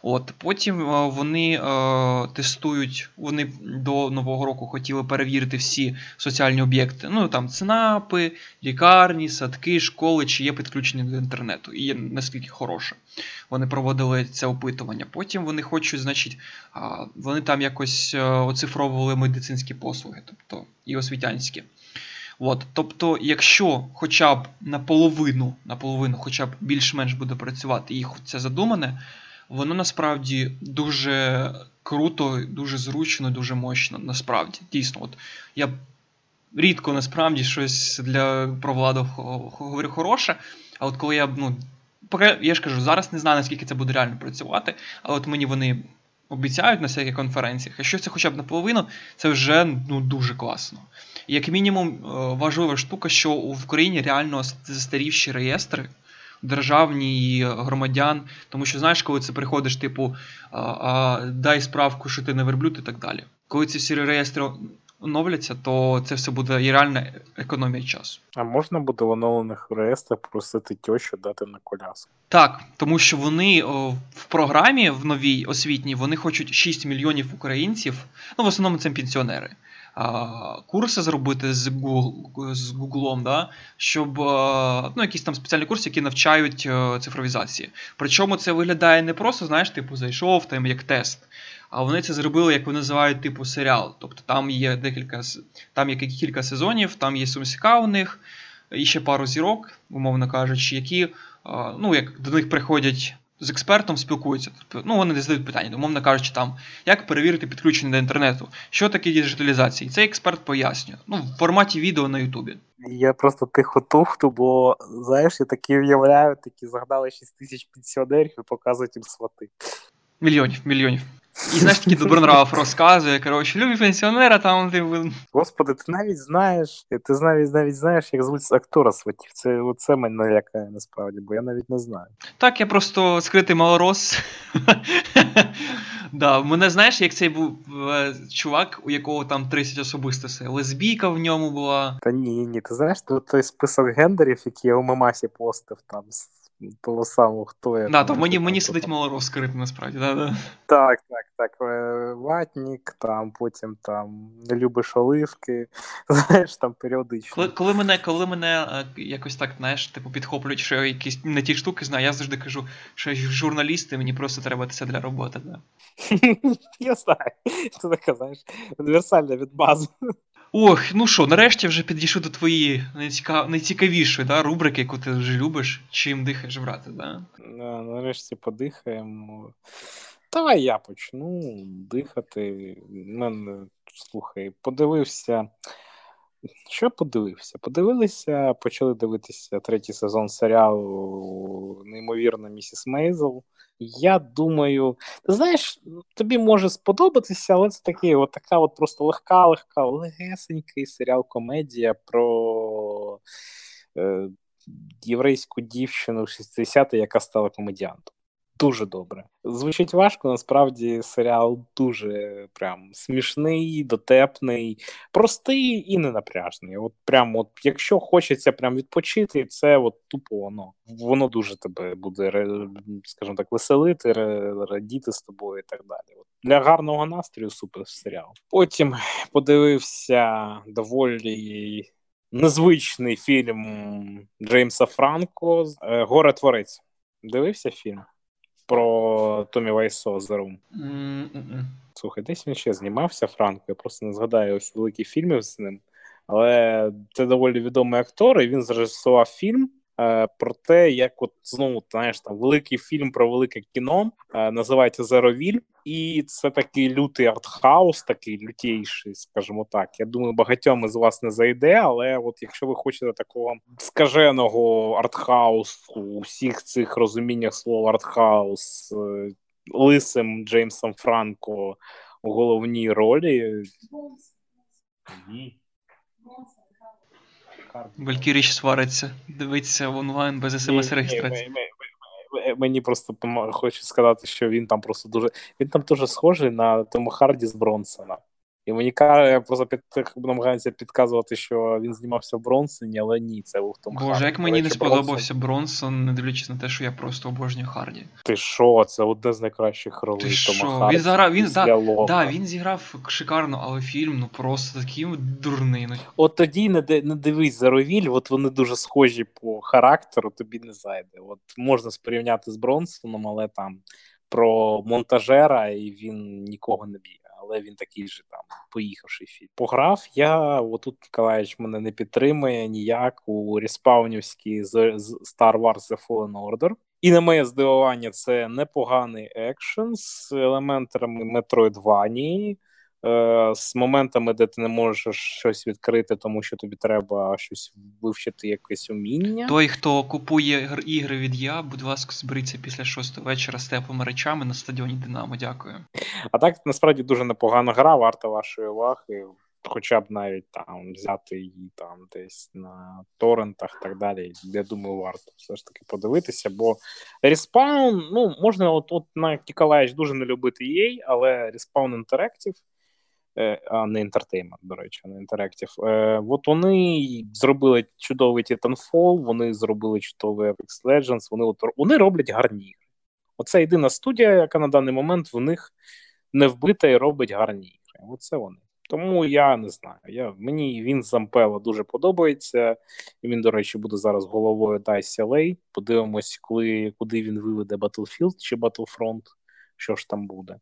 От, потім вони е, тестують, вони до Нового року хотіли перевірити всі соціальні об'єкти, ну там ЦНАПи, лікарні, садки, школи, чи є підключення до інтернету, і є наскільки хороше. Вони проводили це опитування. Потім вони хочуть, значить, е, вони там якось оцифровували медицинські послуги, тобто і освітянські. От, тобто, якщо хоча б наполовину, наполовину хоча б більш-менш буде працювати їх це задумане, воно насправді дуже круто, дуже зручно, дуже мощно, насправді, дійсно. От я рідко насправді щось для про владу говорю хороше, а от коли я, ну, поки я ж кажу, зараз не знаю, наскільки це буде реально працювати, але от мені вони обіцяють на всяких конференціях, а що це хоча б наполовину, це вже, ну, дуже класно. І як мінімум важлива штука, що в Україні реально застарівші реєстри, державні і громадян, тому що, знаєш, коли це приходиш, типу, а, а, дай справку, що ти не верблюд і так далі. Коли ці всі реєстри оновляться, то це все буде і реальна економія часу. А можна буде в оновлених реєстрах просити тьощу дати на коляску? Так, тому що вони о, в програмі, в новій освітній, вони хочуть шість мільйонів українців, ну в основному це пенсіонери, курси зробити з Google, з Google, да, щоб, ну, якісь там спеціальні курси, які навчають цифровізації. Причому це виглядає не просто, знаєш, типу, зайшов там як тест, а вони це зробили, як вони називають, типу, серіал. Тобто там є декілька, там є кілька сезонів, там є сумська у них, і ще пару зірок, умовно кажучи, які, ну, як до них приходять з експертом, спілкуються. Ну, вони задають питання, умовно кажучи, там, як перевірити підключення до інтернету, що таке діджиталізація. І цей експерт пояснює. Ну, в форматі відео на Ютубі. Я просто тихо тухну, бо, знаєш, я такі уявляю, такі загнали шість тисяч пенсіонерів і показують їм свати. Мільйонів, мільйонів. І знаєш, такий Добронравов розказує, коротше, любі пенсіонера, там ти... Господи, ти навіть знаєш, ти навіть, навіть знаєш, як звуть актора сватів. Це оце мене налякає насправді, бо я навіть не знаю. Так, я просто скритий малорос. Да, мене, знаєш, як цей був чувак, у якого там тридцять особистостей. Лесбійка в ньому була. Та ні, ні, ти знаєш, той список гендерів, які я у Мемасі постив там того самого, хто я... Да, то мені, мені сидить малорос скрити, насправді, да, да. Так, так, так, ватнік, там, потім, там, не любиш оливки, знаєш, там, періодично. Коли, коли мене, коли мене якось так, знаєш, типу, підхоплюють, що я якісь не ті штуки знаю, я завжди кажу, що я журналіст, і мені просто треба це для роботи, да. Я знаю, ти так, знаєш, універсальна відбаза. Ох, ну що, нарешті вже підійшли до твоєї найціка... найцікавішої, да, рубрики, яку ти вже любиш, чим дихаєш, брате, да? Да, нарешті подихаємо. Давай я почну дихати. Мен, слухай, подивився... Що подивився? Подивилися, почали дивитися третій сезон серіалу «Неймовірна місіс Мейзел». Я думаю, ти знаєш, тобі може сподобатися, але це такий, от така от просто легка-легка, легесенький серіал-комедія про е, єврейську дівчину в шістдесятих, яка стала комедіантом. Дуже добре. Звучить важко, насправді серіал дуже прям смішний, дотепний, простий і ненапряжний. От прям, от, якщо хочеться прям відпочити, це от тупо воно. Воно дуже тебе буде, скажімо так, веселити, радіти з тобою і так далі. От для гарного настрою супер серіал. Потім подивився доволі незвичний фільм Джеймса Франко «Горе-творець». Дивився фільм? Про Томі Вайсо «The Room». Mm-mm. Слухай, десь він ще знімався, Франко, я просто не згадаю ось великих фільмів з ним, але це доволі відомий актор, і він зрежисував фільм е, про те, як от, знову, знаєш, там, великий фільм про велике кіно, е, називається «Зеровіль», і це такий лютий артхаус, такий лютейший, скажімо так. Я думаю, багатьом із вас не зайде, але от якщо ви хочете такого скаженого артхаусу, у всіх цих розуміннях слова артхаус, лисим Джеймсом Франко у головній ролі... Валькіріч свариться, дивиться онлайн без смс-реєстрації. Мені просто хочу сказати, що він там просто дуже... Він там дуже схожий на Тома Харді з Бронсона. І мені каже, просто під... намагається підказувати, що він знімався в Бронсоні, але ні, це був Том Харді. Боже, як мені не сподобався Бронсон, не дивлячись на те, що я просто обожнюю Харді. Ти що? Це одне з найкращих ролей Тома Харді. Він зіграв, він, да, да, він зіграв шикарно, але фільм, ну просто такий дурний. От тоді не, не дивись «Зоровіль», от вони дуже схожі по характеру, тобі не зайде. От можна спорівняти з Бронсоном, але там про монтажера, і він нікого не б'є. Але він такий же там поїхавший фільм. Пограв я, отут Миколаївич мене не підтримує ніяк, у респаунівській Star Wars The Fallen Order. І на моє здивування, це непоганий екшен з елементами метроїдванії, е, з моментами, де ти не можеш щось відкрити, тому що тобі треба щось вивчити, якесь уміння. Той, хто купує ігри від І А, будь ласка, зберіться після шостої вечора з теплими речами на стадіоні «Динамо». Дякую. А так, насправді, дуже непогана гра, варта вашої уваги. Хоча б навіть там взяти її там десь на торрентах і так далі. Я думаю, варто все ж таки подивитися, бо Respawn, ну, можна от, от на Кікалаєч дуже не любити І А, але Respawn Interactive, а не Entertainment, до речі, а не Interactive. Е, от вони зробили чудовий Titanfall, вони зробили чудовий Apex Legends, вони, от, вони роблять гарні ігри. Оце єдина студія, яка на даний момент в них не вбита і робить гарні ігри. Оце вони. Тому я не знаю. Я, мені він Зампело дуже подобається. І він, до речі, буде зараз головою Dice L A. Подивимось, коли, куди він виведе Battlefield чи Battlefront, що ж там буде.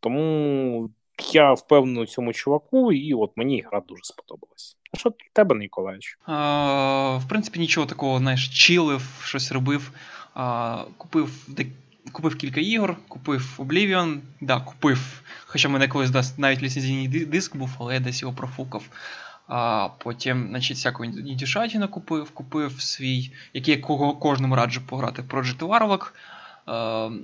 Тому я впевнений у цьому чуваку, і от мені гра дуже сподобалась. А що для тебе, Ніколаєвич? А, в принципі, нічого такого, знаєш, чилив, щось робив. А, купив Купив кілька ігор, купив Oblivion, да, купив, хоча в мене колись да, навіть ліцензійний диск був, але я десь його профукав. А потім, значить, всяку індішатіну купив, купив свій, який я кожному раджу пограти, Project Warlock.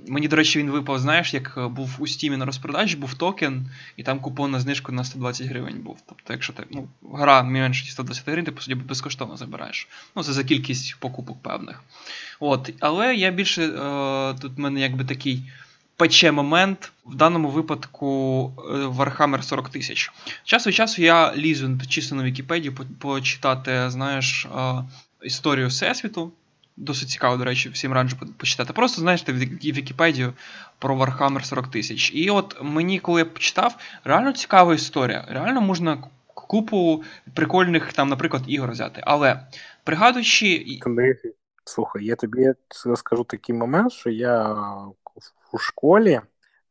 Мені, до речі, він випав, знаєш, як був у Стімі на розпродажі, був токен, і там купон на знижку на сто двадцять гривень був. Тобто, якщо ти, ну, гра менше сто двадцять гривень, ти, по суті, безкоштовно забираєш. Ну, це за кількість покупок певних. От. Але я більше, е, тут в мене якби такий пече момент, в даному випадку Warhammer сорок тисяч. Час від часу я лізу чисто на Вікіпедію почитати, знаєш, е, історію Всесвіту. Досить цікаво, до речі, всім раджу почитати. Просто, знаєш, Вікіпедію про Warhammer сорок тисяч. І от мені, коли я почитав, реально цікава історія. Реально можна купу прикольних, там, наприклад, ігор взяти. Але, пригадуючи... Андрій, слухай, я тобі розкажу такий момент, що я у школі,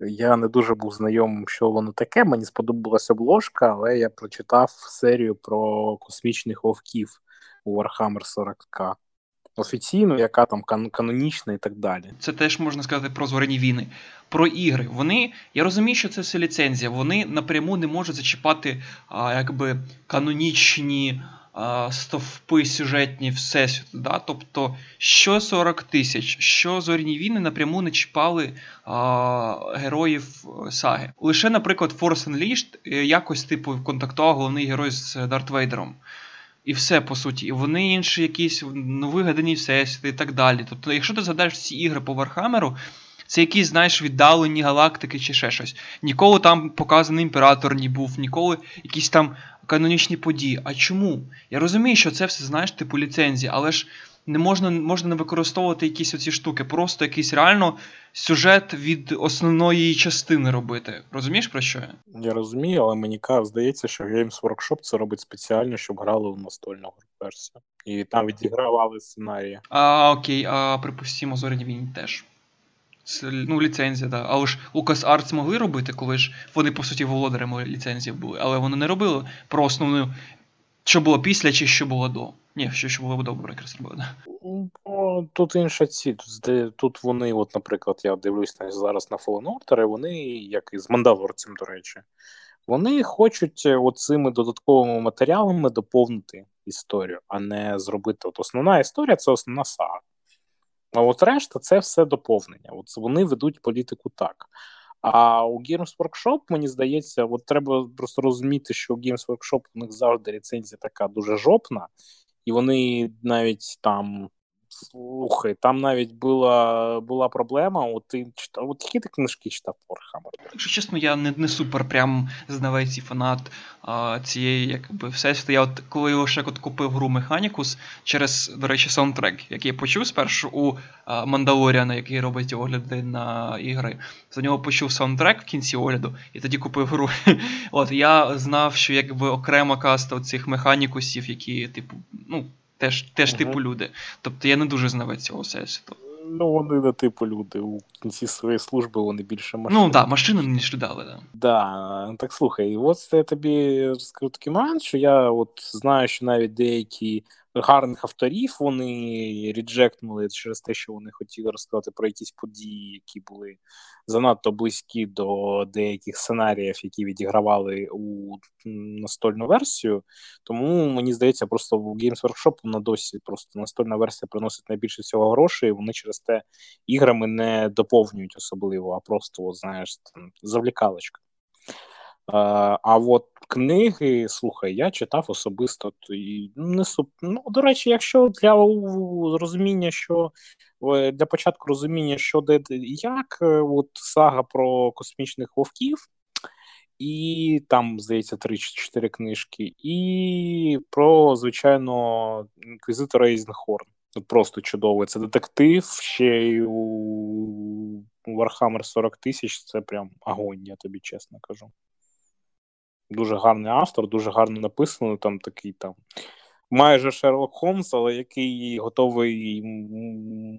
я не дуже був знайомим, що воно таке. Мені сподобалась обложка, але я прочитав серію про космічних вовків у Warhammer сорок тисяч. Офіційно, яка там кан- канонічна і так далі. Це теж можна сказати про Зоряні Війни. Про ігри. Вони, я розумію, що це все ліцензія. Вони напряму не можуть зачіпати а, якби канонічні а, стовпи сюжетні всесвіту. Да? Тобто, що сорок тисяч, що Зоряні Війни напряму не чіпали а, героїв саги. Лише, наприклад, Force Unleashed якось типу контактував головний герой з Дарт Вейдером. І все, по суті. І вони інші якісь новигадані всесвіти і так далі. Тобто, якщо ти згадаєш ці ігри по Вархаммеру, це якісь, знаєш, віддалені галактики чи ще щось. Ніколи там показаний імператор не був, ніколи якісь там канонічні події. А чому? Я розумію, що це все, знаєш, типу ліцензії, але ж не можна, можна не використовувати якісь оці штуки. Просто якийсь реально сюжет від основної частини робити. Розумієш, про що я? Я розумію, але мені здається, що Games Workshop це робить спеціально, щоб грали в настольну версію. І там відігравали сценарії. А, окей, а припустімо, Зоряні Війни теж. Це, ну, ліцензія, так. Да. Але ж LucasArts могли робити, коли ж вони, по суті, володарями ліцензії були. Але вони не робили про основну, що було після чи що було до. Ні, що, що було добре, якраз робили. Тут інша ці. Тут, тут вони, от, наприклад, я дивлюсь зараз на Fallen Order, вони, як і з Мандалорцем, до речі, вони хочуть оцими додатковими матеріалами доповнити історію, а не зробити. От основна історія – це основна сага. А от решта – це все доповнення. От вони ведуть політику так. А у Games Workshop, мені здається, от треба просто розуміти, що у Games Workshop у них завжди ліцензія така дуже жопна, і вони навіть там, слухай, там навіть була, була проблема, от ти читав, от які ти книжки читав по Warhammer? Якщо чесно, я не, не супер прям знавець і фанат а, цієї, якби, всесвіту. Я от, коли його ще от купив гру Mechanicus, через, до речі, саундтрек, який я почув спершу у а, Мандалоріана, який робить огляди на ігри, за нього почув саундтрек в кінці огляду, і тоді купив гру. От, я знав, що, якби, окрема каста цих Mechanicusів, які, типу, ну, Теж, теж угу. типу люди. Тобто я не дуже знавець цього всесвіту. Ну, вони не типу люди. У кінці своєї служби вони більше машини. Ну, так, да, машини не шлюдали, так. Да. Так, так, слухай, і от я тобі розкажу такий момент, що я от знаю, що навіть деякі гарних авторів вони реджектнули через те, що вони хотіли розказати про якісь події, які були занадто близькі до деяких сценаріїв, які відігравали у настольну версію. Тому, мені здається, просто в Games Workshop вона досі просто настольна версія приносить найбільше всього грошей, і вони через те іграми не доповнюють особливо, а просто, знаєш, там, завлікалочка. А от книги, слухай, я читав особисто, і не суп... ну, до речі, якщо для розуміння, що для початку розуміння, що де як, от сага про космічних вовків, і там, здається, три-чотири книжки, і про, звичайно, інквізитора Ейзенхорн. Просто чудовий. Це детектив, ще й у Warhammer сорок тисяч, це прям огонь, я тобі чесно кажу. Дуже гарний автор, дуже гарно написано, там такий там майже Шерлок Холмс, але який готовий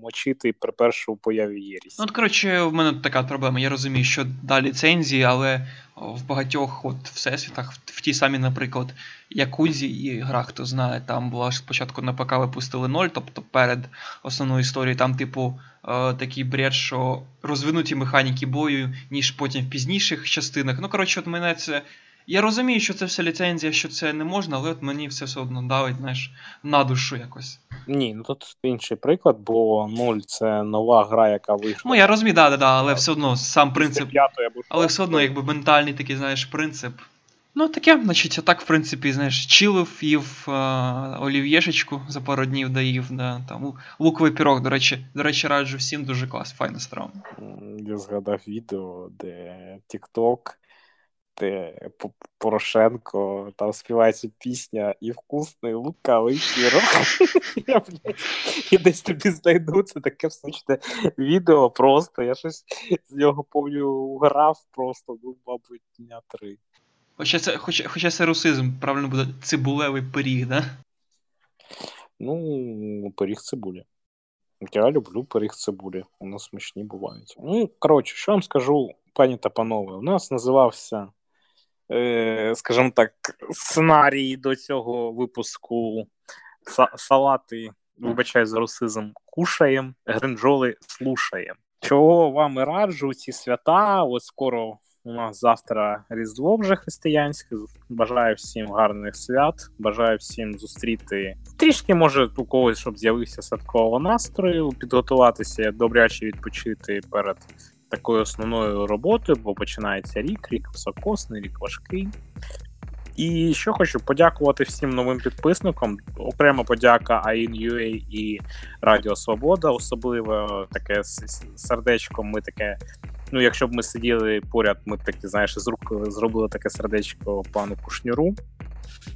мочити при першому появі єрість. Ну, от, коротше, в мене така проблема. Я розумію, що да, ліцензії, але в багатьох от всесвітах, в тій самій, наприклад, Якудзі і гра, хто знає, там була спочатку на ПК випустили ноль, тобто перед основною історією, там, типу, е, такий бред, що розвинуті механіки бою, ніж потім в пізніших частинах. Ну, коротше, от мене це Я розумію, що це все ліцензія, що це не можна, але от мені все все одно давить, знаєш, на душу якось. Ні, ну тут інший приклад, бо нуль це нова гра, яка вийшла. Ну я розумію, да, да, да, але все одно сам принцип. Але все одно, якби ментальний такий, знаєш, принцип. Ну таке, значить, отак, в принципі, знаєш, чилив, їв е, олів'єшечку за пару днів доїв, да, там, луковий пірог, до речі, до речі, раджу всім, дуже клас, файна страва. Я згадав відео, де TikTok, де Порошенко, там співається пісня «І вкусний лукавий пірог». Я десь тобі знайду, це таке всучне відео просто, я щось з нього повністю грав просто, ну, мабуть, дня три. Хоча це, хоча, хоча це русизм, правильно буде цибулевий пиріг, да? Ну, пиріг цибулі. Я люблю пиріг цибулі, у нас смачні бувають. Ну, коротше, що вам скажу, пані та панове, у нас називався, е, скажімо так, сценарій до цього випуску салати, вибачаю за русизм, кушаєм, гринджоли слушаєм. Чого вам і раджу ці свята, ось скоро... У нас завтра Різдво вже християнське. Бажаю всім гарних свят. Бажаю всім зустріти трішки, може, у когось, щоб з'явився святкового настрою, підготуватися, добряче відпочити перед такою основною роботою, бо починається рік, рік високосний, рік важкий. І що хочу подякувати всім новим підписникам. Окрема подяка АІН.ЮА і Радіо Свобода. Особливо таке сердечко, ми таке. Ну, якщо б ми сиділи поряд, ми б такі, знаєш, з рук зробили таке сердечко пану Кушніру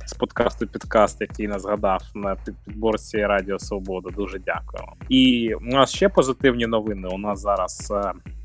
з подкасту «Підкаст», який нас згадав на підборці Радіо Свобода. Дуже дякуємо. І у нас ще позитивні новини. У нас зараз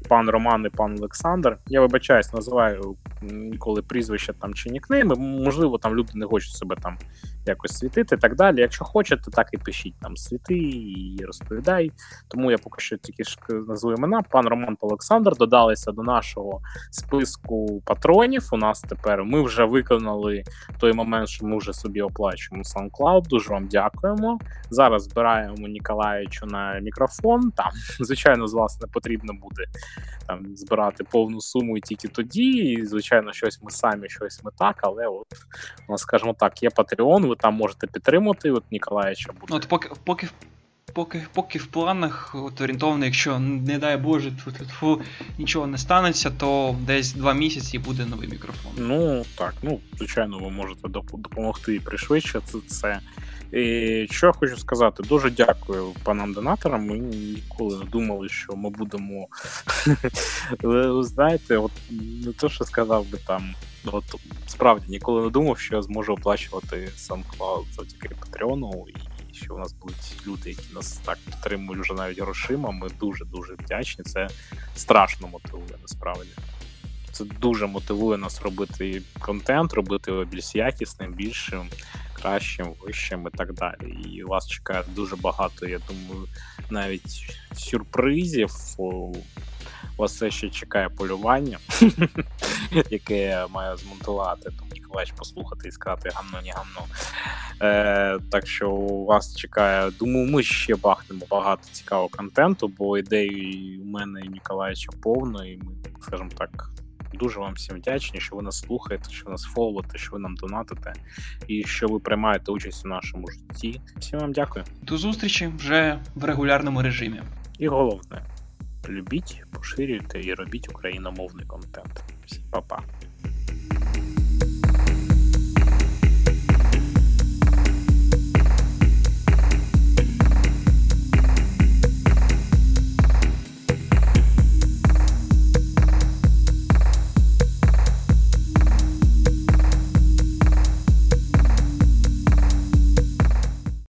пан Роман і пан Олександр. Я вибачаюсь, називаю ніколи прізвища там чи нікнейми. Можливо, там люди не хочуть себе там якось світити і так далі. Якщо хочете, так і пишіть там світи і розповідай. Тому я поки що тільки ж назву імена. Пан Роман та Олександр додалися до нашого списку патронів. У нас тепер ми вже виконали той момент, що ми вже собі оплачуємо SoundCloud. Дуже вам дякуємо. Зараз збираємо Ніколаєвичу на мікрофон. Там, звичайно, з вас не потрібно буде там збирати повну суму і тільки тоді. І, звичайно, щось ми самі, щось ми так, але от у нас, скажімо так, є Patreon, ви там можете підтримати, от Ніколаєвича буде. От поки, поки, поки, поки в планах, от орієнтовно, якщо, не дай Боже, тьфу-тьфу, нічого не станеться, то десь два місяці буде новий мікрофон. Ну, так, ну, звичайно, ви можете допомогти і пришвидшити це. І що я хочу сказати, дуже дякую панам донаторам, ми ніколи не думали, що ми будемо, знаєте, от не то, що сказав би там, от справді ніколи не думав, що я зможу оплачувати SoundCloud завдяки Патреону, і що у нас будуть люди, які нас так підтримують вже навіть грошима, ми дуже-дуже вдячні, це страшно мотивує насправді. Це дуже мотивує нас робити контент, робити його більш якісним, більшим, кращим, вищим і так далі. І вас чекає дуже багато, я думаю, навіть сюрпризів. Вас все ще чекає полювання, яке я маю змонтувати, тому Ніколаєвич послухати і сказати гамно, не гамно. Е, так що вас чекає, думаю, ми ще бахнемо багато цікавого контенту, бо ідеї у мене і Ніколаєвича повно, і ми, скажімо так, дуже вам всім вдячні, що ви нас слухаєте, що ви нас фоловите, що ви нам донатите і що ви приймаєте участь у нашому житті. Всім вам дякую. До зустрічі вже в регулярному режимі. І головне, любіть, поширюйте і робіть україномовний контент. Всім па-па.